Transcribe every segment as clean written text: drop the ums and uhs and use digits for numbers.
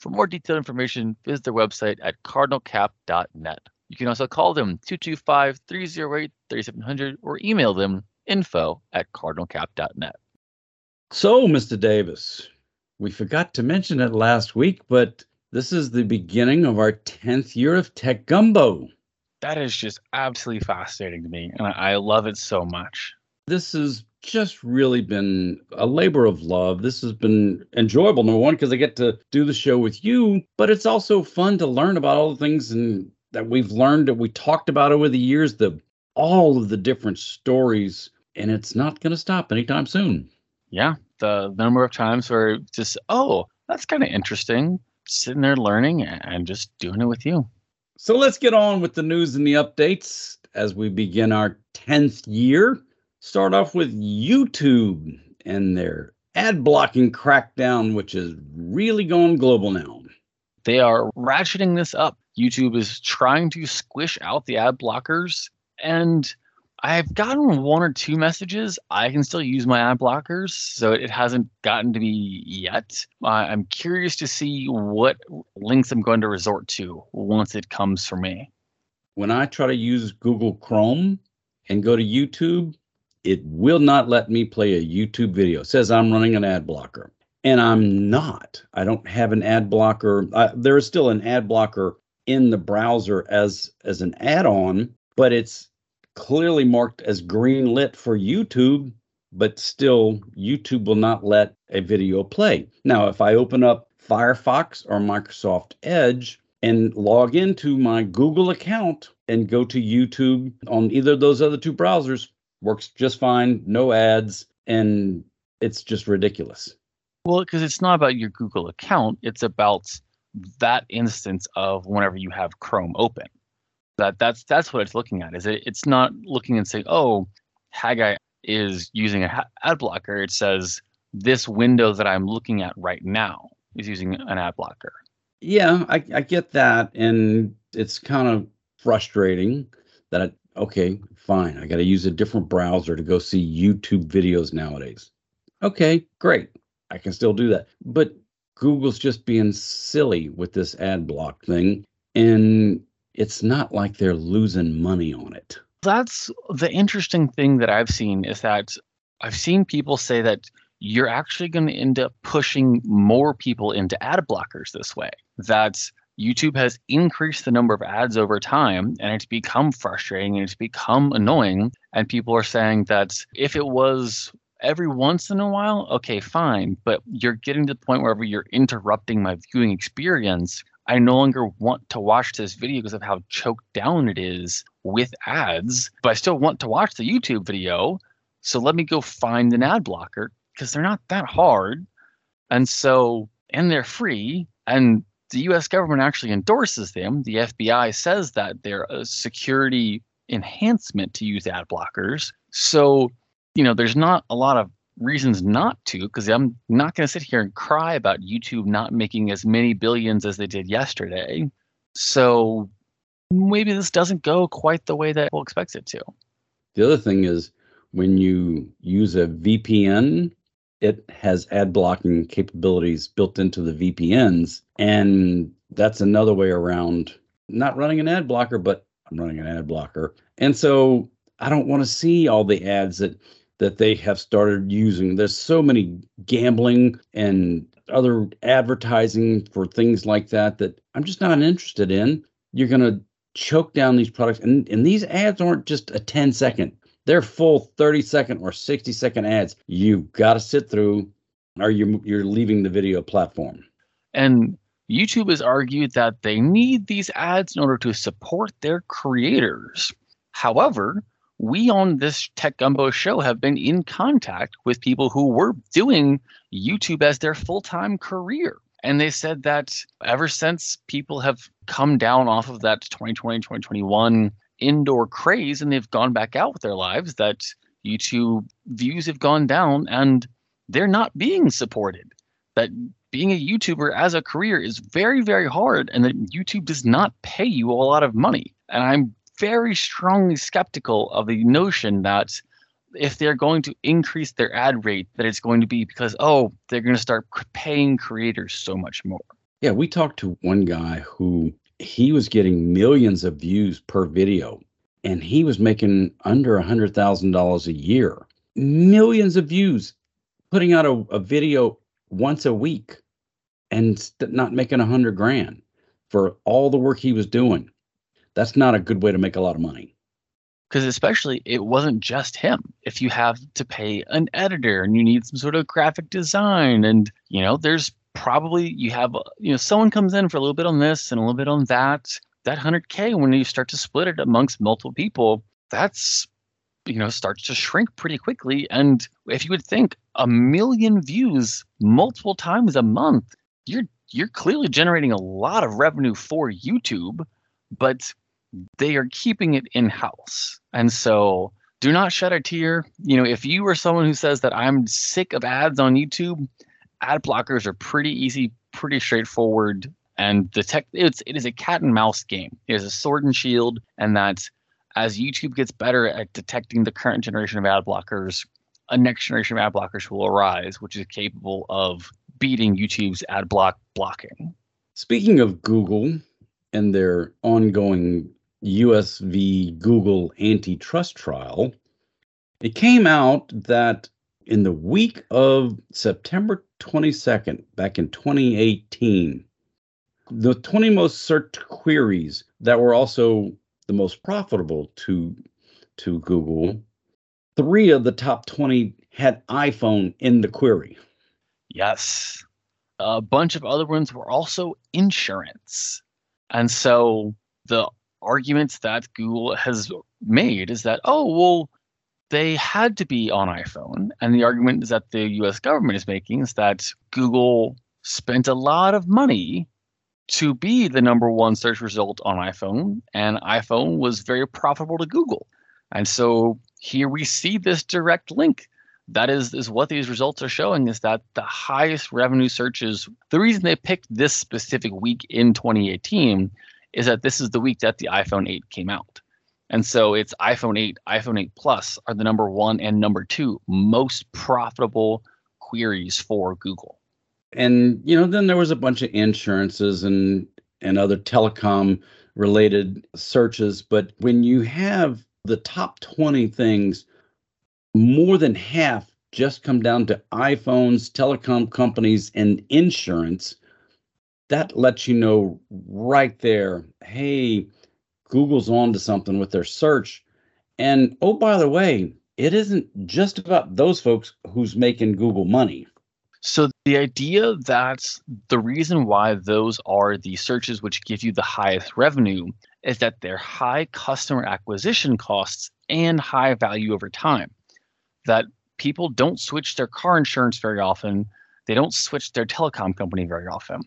For more detailed information, visit their website at cardinalcap.net. You can also call them 225-308-3700 or email them info@cardinalcap.net. So, Mr. Davis, we forgot to mention it last week, but this is the beginning of our 10th year of Tech Gumbo. That is just absolutely fascinating to me, and I love it so much. This has just really been a labor of love. This has been enjoyable, number one, because I get to do the show with you, but it's also fun to learn about all the things and that we've learned, that we talked about over the years, all of the different stories, and it's not going to stop anytime soon. Yeah, the number of times where just, oh, that's kind of interesting, sitting there learning and just doing it with you. So let's get on with the news and the updates as we begin our 10th year. Start off with YouTube and their ad blocking crackdown, which is really going global now. They are ratcheting this up. YouTube is trying to squish out the ad blockers, and I've gotten one or two messages. I can still use my ad blockers, so it hasn't gotten to me yet. I'm curious to see what links I'm going to resort to once it comes for me. When I try to use Google Chrome and go to YouTube, it will not let me play a YouTube video. It says I'm running an ad blocker, and I'm not. I don't have an ad blocker. There is still an ad blocker in the browser as an add-on, but it's clearly marked as green lit for YouTube, but still YouTube will not let a video play. Now, if I open up Firefox or Microsoft Edge and log into my Google account and go to YouTube on either of those other two browsers, works just fine, no ads, and it's just ridiculous. Well, because it's not about your Google account. It's about that instance of whenever you have Chrome open. That's what it's looking at. It's not looking and saying, oh, Haggai is using an ad blocker. It says this window that I'm looking at right now is using an ad blocker. Yeah, I get that, and it's kind of frustrating that okay, fine. I got to use a different browser to go see YouTube videos nowadays. Okay, great. I can still do that. But Google's just being silly with this ad block thing, and it's not like they're losing money on it. That's the interesting thing that I've seen, is that I've seen people say that you're actually going to end up pushing more people into ad blockers this way. That's YouTube has increased the number of ads over time, and it's become frustrating and it's become annoying. And people are saying that if it was every once in a while, okay, fine. But you're getting to the point where you're interrupting my viewing experience. I no longer want to watch this video because of how choked down it is with ads, but I still want to watch the YouTube video. So let me go find an ad blocker, because they're not that hard. And so, and they're free. And the U.S. government actually endorses them. The FBI says that they're a security enhancement to use ad blockers. So, there's not a lot of reasons not to, because I'm not going to sit here and cry about YouTube not making as many billions as they did yesterday. So maybe this doesn't go quite the way that we'll expect it to. The other thing is when you use a VPN, it has ad blocking capabilities built into the VPNs. And that's another way around not running an ad blocker, but I'm running an ad blocker. And so I don't want to see all the ads that they have started using. There's so many gambling and other advertising for things like that I'm just not interested in. You're going to choke down these products. And these ads aren't just a 10-second. They're full 30-second or 60-second ads you've got to sit through, or you're leaving the video platform. And YouTube has argued that they need these ads in order to support their creators. However, we on this Tech Gumbo show have been in contact with people who were doing YouTube as their full-time career. And they said that ever since people have come down off of that 2020, 2021 indoor craze and they've gone back out with their lives, that YouTube views have gone down and they're not being supported. That being a YouTuber as a career is very, very hard, and that YouTube does not pay you a lot of money. And I'm very strongly skeptical of the notion that if they're going to increase their ad rate, that it's going to be because, they're going to start paying creators so much more. Yeah, we talked to one guy who he was getting millions of views per video, and he was making under $100,000 a year. Millions of views, putting out a video once a week and not making $100,000 for all the work he was doing. That's not a good way to make a lot of money. Because especially, it wasn't just him. If you have to pay an editor and you need some sort of graphic design, and there's probably someone comes in for a little bit on this and a little bit on that $100,000, when you start to split it amongst multiple people, that's starts to shrink pretty quickly. And if you would think 1 million views multiple times a month, you're clearly generating a lot of revenue for YouTube, but they are keeping it in-house. And so do not shed a tear. If you are someone who says that I'm sick of ads on YouTube, ad blockers are pretty easy, pretty straightforward. And it is a cat and mouse game. It is a sword and shield. And that as YouTube gets better at detecting the current generation of ad blockers, a next generation of ad blockers will arise, which is capable of beating YouTube's ad block blocking. Speaking of Google and their ongoing U.S. v. Google antitrust trial, it came out that in the week of September 22nd, back in 2018, the 20 most searched queries that were also the most profitable to Google, 3 of the top 20 had iPhone in the query. Yes. A bunch of other ones were also insurance. And so the arguments that Google has made is that, they had to be on iPhone. And the argument is that the U.S. government is making is that Google spent a lot of money to be the number one search result on iPhone, and iPhone was very profitable to Google. And so here we see this direct link. That is what these results are showing, is that the highest revenue searches, the reason they picked this specific week in 2018 is that this is the week that the iPhone 8 came out. And so it's iPhone 8, iPhone 8 Plus are the number 1 and number 2 most profitable queries for Google. And, then there was a bunch of insurances and other telecom related searches. But when you have the top 20 things, more than half just come down to iPhones, telecom companies, and insurance. That lets you know right there, hey, Google's on to something with their search. And, by the way, it isn't just about those folks who's making Google money. So the idea that the reason why those are the searches which give you the highest revenue is that they're high customer acquisition costs and high value over time. That people don't switch their car insurance very often. They don't switch their telecom company very often.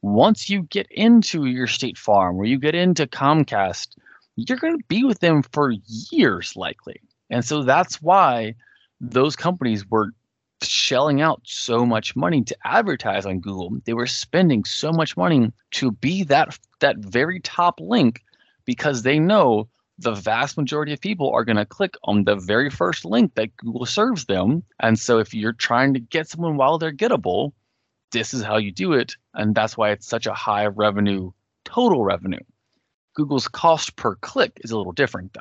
Once you get into your State Farm or you get into Comcast, you're going to be with them for years likely. And so that's why those companies were shelling out so much money to advertise on Google. They were spending so much money to be that very top link, because they know the vast majority of people are going to click on the very first link that Google serves them. And so if you're trying to get someone while they're gettable, this is how you do it. And that's why it's such a high revenue, total revenue. Google's cost per click is a little different, though.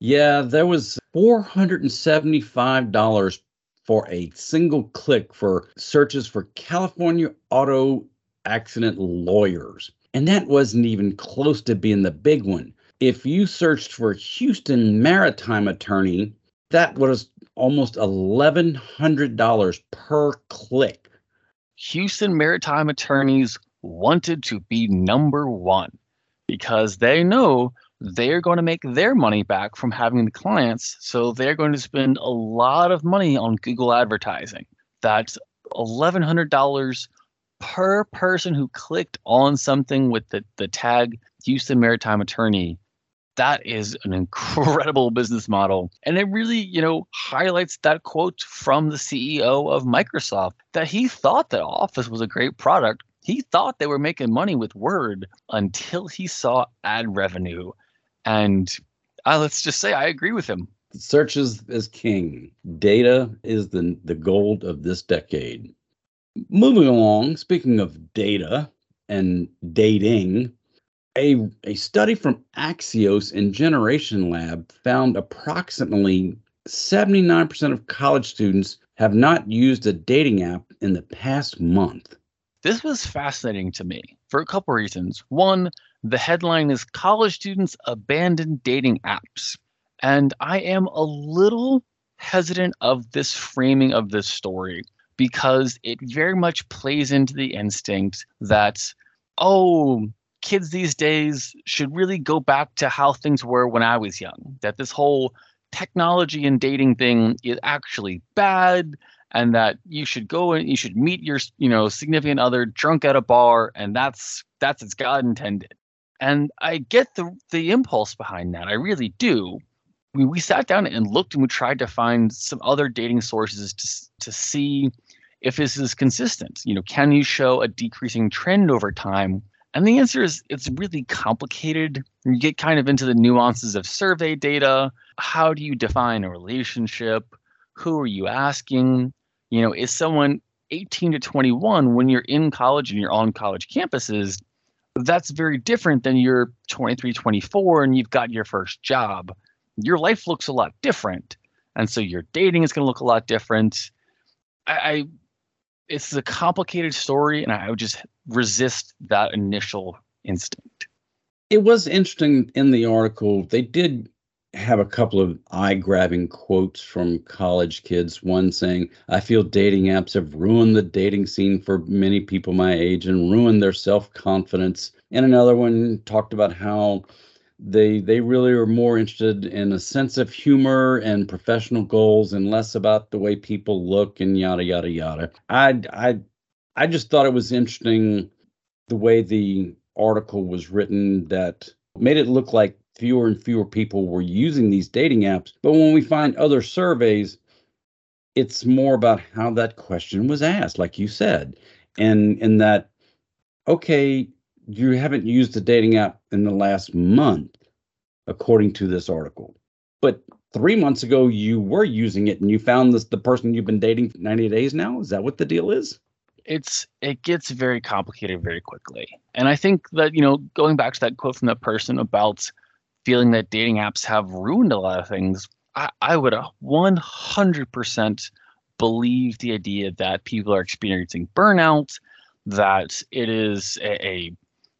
Yeah, there was $475 for a single click for searches for California auto accident lawyers. And that wasn't even close to being the big one. If you searched for Houston maritime attorney, that was almost $1,100 per click. Houston maritime attorneys wanted to be number one because they know they're going to make their money back from having the clients. So they're going to spend a lot of money on Google advertising. That's $1,100 per person who clicked on something with the tag Houston maritime attorney. That is an incredible business model. And it really, you know, highlights that quote from the CEO of Microsoft that he thought that Office was a great product. He thought they were making money with Word until he saw ad revenue. And let's just say I agree with him. Search is king. Data is the gold of this decade. Moving along, speaking of data and dating, a study from Axios and Generation Lab found approximately 79% of college students have not used a dating app in the past month. This was fascinating to me for a couple reasons. One, the headline is College Students Abandon Dating Apps. And I am a little hesitant of this framing of this story because it very much plays into the instinct that, oh, kids these days should really go back to how things were when I was young, that this whole technology and dating thing is actually bad and that you should go and you should meet your, you know, significant other drunk at a bar, and that's as God intended. And I get the impulse behind that. I really do. We sat down and looked and we tried to find some other dating sources to see if this is consistent. You know, can you show a decreasing trend over time? And the answer is it's really complicated. You get kind of into the nuances of survey data. How do you define a relationship? Who are you asking? You know, is someone 18 to 21 when you're in college and you're on college campuses? That's very different than you're 23, 24 and you've got your first job. Your life looks a lot different. And so your dating is going to look a lot different. It's a complicated story, and I would just resist that initial instinct. It was interesting in the article. They did have a couple of eye-grabbing quotes from college kids. One saying, I feel dating apps have ruined the dating scene for many people my age and ruined their self-confidence. And another one talked about how they really are more interested in a sense of humor and professional goals and less about the way people look and yada, yada, yada. I just thought it was interesting the way the article was written that made it look like fewer and fewer people were using these dating apps. But when we find other surveys, it's more about how that question was asked, like you said, and that, okay, you haven't used the dating app in the last month, according to this article. But 3 months ago, you were using it and you found this, the person you've been dating for 90 days now. Is that what the deal is? It gets very complicated very quickly. And I think that, you know, going back to that quote from that person about feeling that dating apps have ruined a lot of things, I would 100% believe the idea that people are experiencing burnout, that it is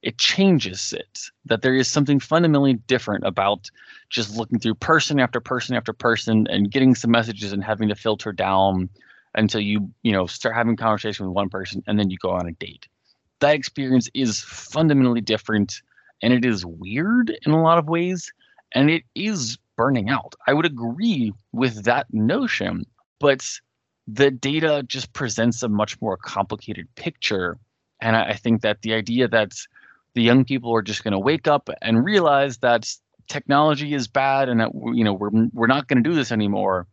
it changes it, that there is something fundamentally different about just looking through person after person after person and getting some messages and having to filter down until you start having a conversation with one person and then you go on a date. That experience is fundamentally different, and it is weird in a lot of ways, and it is burning out. I would agree with that notion, but the data just presents a much more complicated picture. And I think that the idea that the young people are just going to wake up and realize that technology is bad and that, you know, we're not going to do this anymore,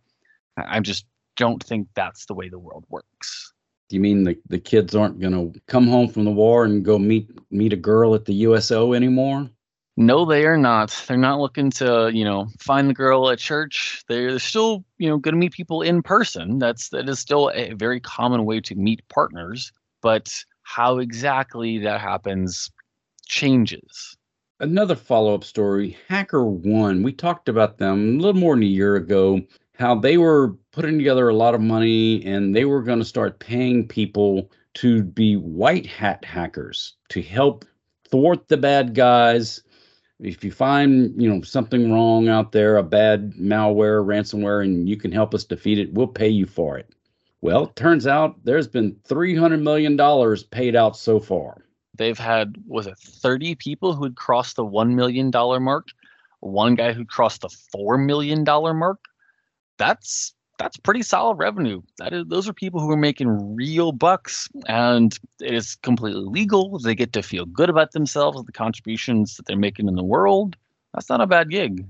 I just don't think that's the way the world works. You mean the kids aren't going to come home from the war and go meet a girl at the USO anymore? No, they are not. They're not looking to, you know, find the girl at church. They're still, you know, going to meet people in person. That is still a very common way to meet partners. But how exactly that happens changes. Another follow-up story, HackerOne. We talked about them a little more than a year ago, how they were putting together a lot of money and they were going to start paying people to be white hat hackers to help thwart the bad guys. If you find, you know, something wrong out there, a bad malware, ransomware, and you can help us defeat it, we'll pay you for it. Well, it turns out there's been $300 million paid out so far. They've had, 30 people who had crossed the $1 million mark? One guy who crossed the $4 million mark? That's pretty solid revenue. Those are people who are making real bucks, and it is completely legal. They get to feel good about themselves, the contributions that they're making in the world. That's not a bad gig.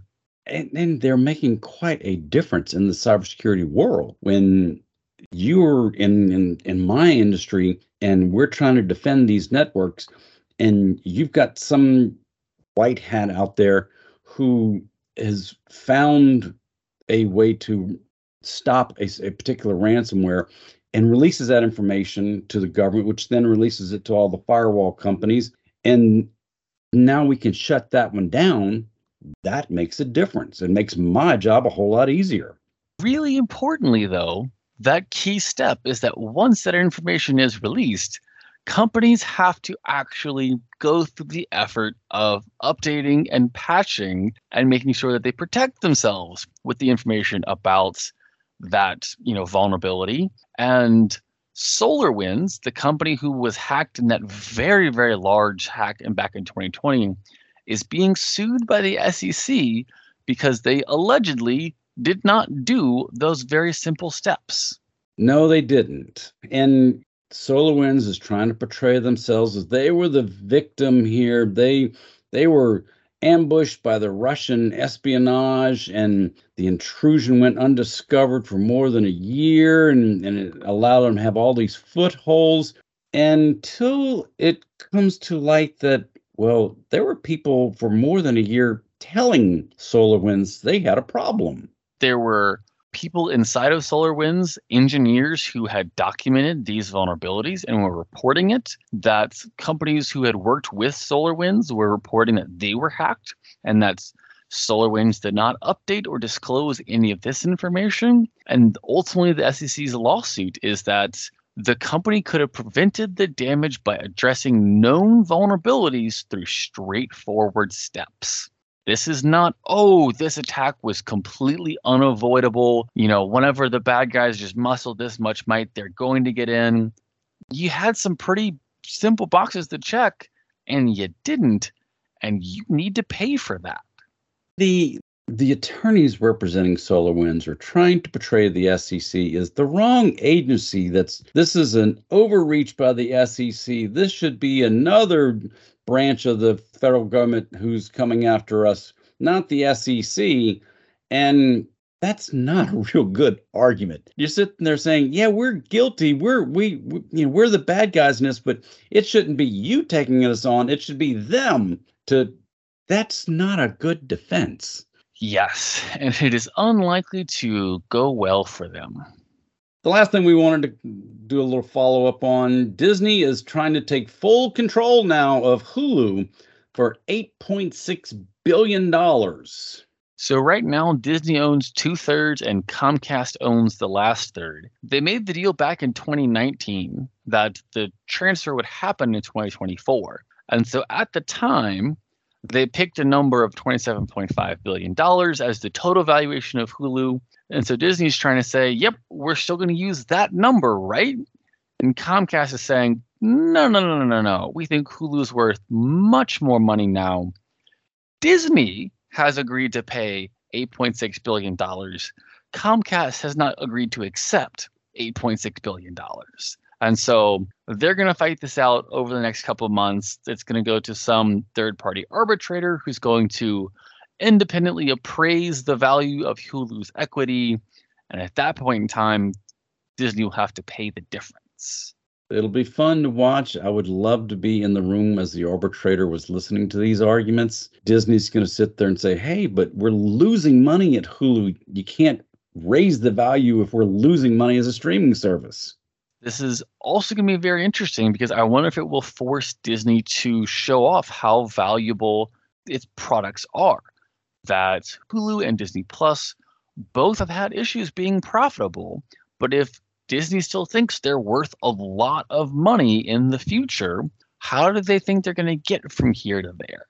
And they're making quite a difference in the cybersecurity world. When you're in my industry and we're trying to defend these networks, and you've got some white hat out there who has found a way to stop a particular ransomware and releases that information to the government, which then releases it to all the firewall companies. And now we can shut that one down. That makes a difference. It makes my job a whole lot easier. Really importantly, though, that key step is that once that information is released, companies have to actually go through the effort of updating and patching and making sure that they protect themselves with the information about that, you know, vulnerability. And SolarWinds, the company who was hacked in that very, very large hack and back in 2020, is being sued by the SEC because they allegedly did not do those very simple steps. No, they didn't. And SolarWinds is trying to portray themselves as they were the victim here. They were ambushed by the Russian espionage, and the intrusion went undiscovered for more than a year, and it allowed them to have all these footholds until it comes to light that, well, there were people for more than a year telling SolarWinds they had a problem. There were people inside of SolarWinds, engineers who had documented these vulnerabilities and were reporting it, that companies who had worked with SolarWinds were reporting that they were hacked, and that SolarWinds did not update or disclose any of this information. And ultimately, the SEC's lawsuit is that the company could have prevented the damage by addressing known vulnerabilities through straightforward steps. This is not, oh, this attack was completely unavoidable. You know, whenever the bad guys just muscle this much might, they're going to get in. You had some pretty simple boxes to check, and you didn't, and you need to pay for that. The attorneys representing SolarWinds are trying to portray the SEC as the wrong agency. This is an overreach by the SEC. This should be another branch of the federal government who's coming after us, not the SEC. And that's not a real good argument. You're sitting there saying, yeah, we're guilty. We're the bad guys in this, but it shouldn't be you taking us on. It should be them. That's not a good defense. Yes, and it is unlikely to go well for them. The last thing we wanted to do a little follow-up on, Disney is trying to take full control now of Hulu for $8.6 billion. So right now, Disney owns 2/3 and Comcast owns the last third. They made the deal back in 2019 that the transfer would happen in 2024. And so at the time, they picked a number of $27.5 billion as the total valuation of Hulu. And so Disney's trying to say, yep, we're still going to use that number, right? And Comcast is saying, no. We think Hulu's worth much more money now. Disney has agreed to pay $8.6 billion. Comcast has not agreed to accept $8.6 billion. And so they're going to fight this out over the next couple of months. It's going to go to some third-party arbitrator who's going to independently appraise the value of Hulu's equity. And at that point in time, Disney will have to pay the difference. It'll be fun to watch. I would love to be in the room as the arbitrator was listening to these arguments. Disney's going to sit there and say, hey, but we're losing money at Hulu. You can't raise the value if we're losing money as a streaming service. This is also going to be very interesting because I wonder if it will force Disney to show off how valuable its products are. That Hulu and Disney Plus both have had issues being profitable, but if Disney still thinks they're worth a lot of money in the future, how do they think they're going to get from here to there?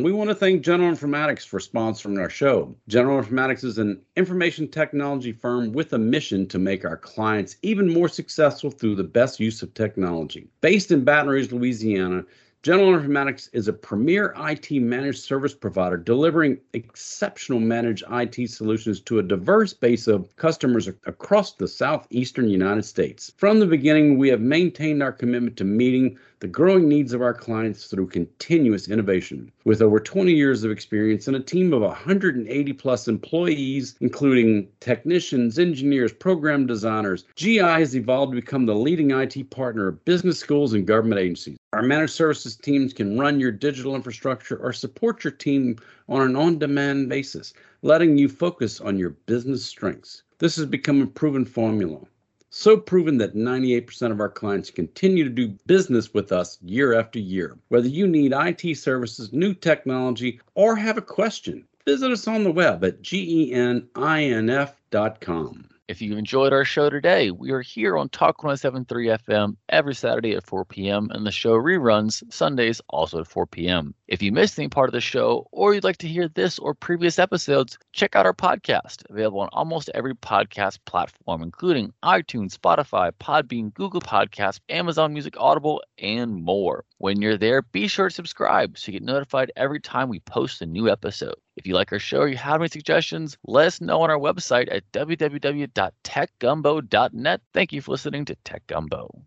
We want to thank General Informatics for sponsoring our show. General Informatics is an information technology firm with a mission to make our clients even more successful through the best use of technology. Based in Baton Rouge, Louisiana, General Informatics is a premier IT managed service provider delivering exceptional managed IT solutions to a diverse base of customers across the southeastern United States. From the beginning, we have maintained our commitment to meeting the growing needs of our clients through continuous innovation. With over 20 years of experience and a team of 180 plus employees, including technicians, engineers, program designers, GI has evolved to become the leading IT partner of business schools and government agencies. Our managed services teams can run your digital infrastructure or support your team on an on-demand basis, letting you focus on your business strengths. This has become a proven formula. So proven that 98% of our clients continue to do business with us year after year. Whether you need IT services, new technology, or have a question, visit us on the web at geninf.com. If you enjoyed our show today, we are here on Talk 107.3 FM every Saturday at 4 p.m. and the show reruns Sundays also at 4 p.m. If you missed any part of the show or you'd like to hear this or previous episodes, check out our podcast, available on almost every podcast platform, including iTunes, Spotify, Podbean, Google Podcasts, Amazon Music, Audible, and more. When you're there, be sure to subscribe so you get notified every time we post a new episode. If you like our show or you have any suggestions, let us know on our website at www.techgumbo.net. Thank you for listening to Tech Gumbo.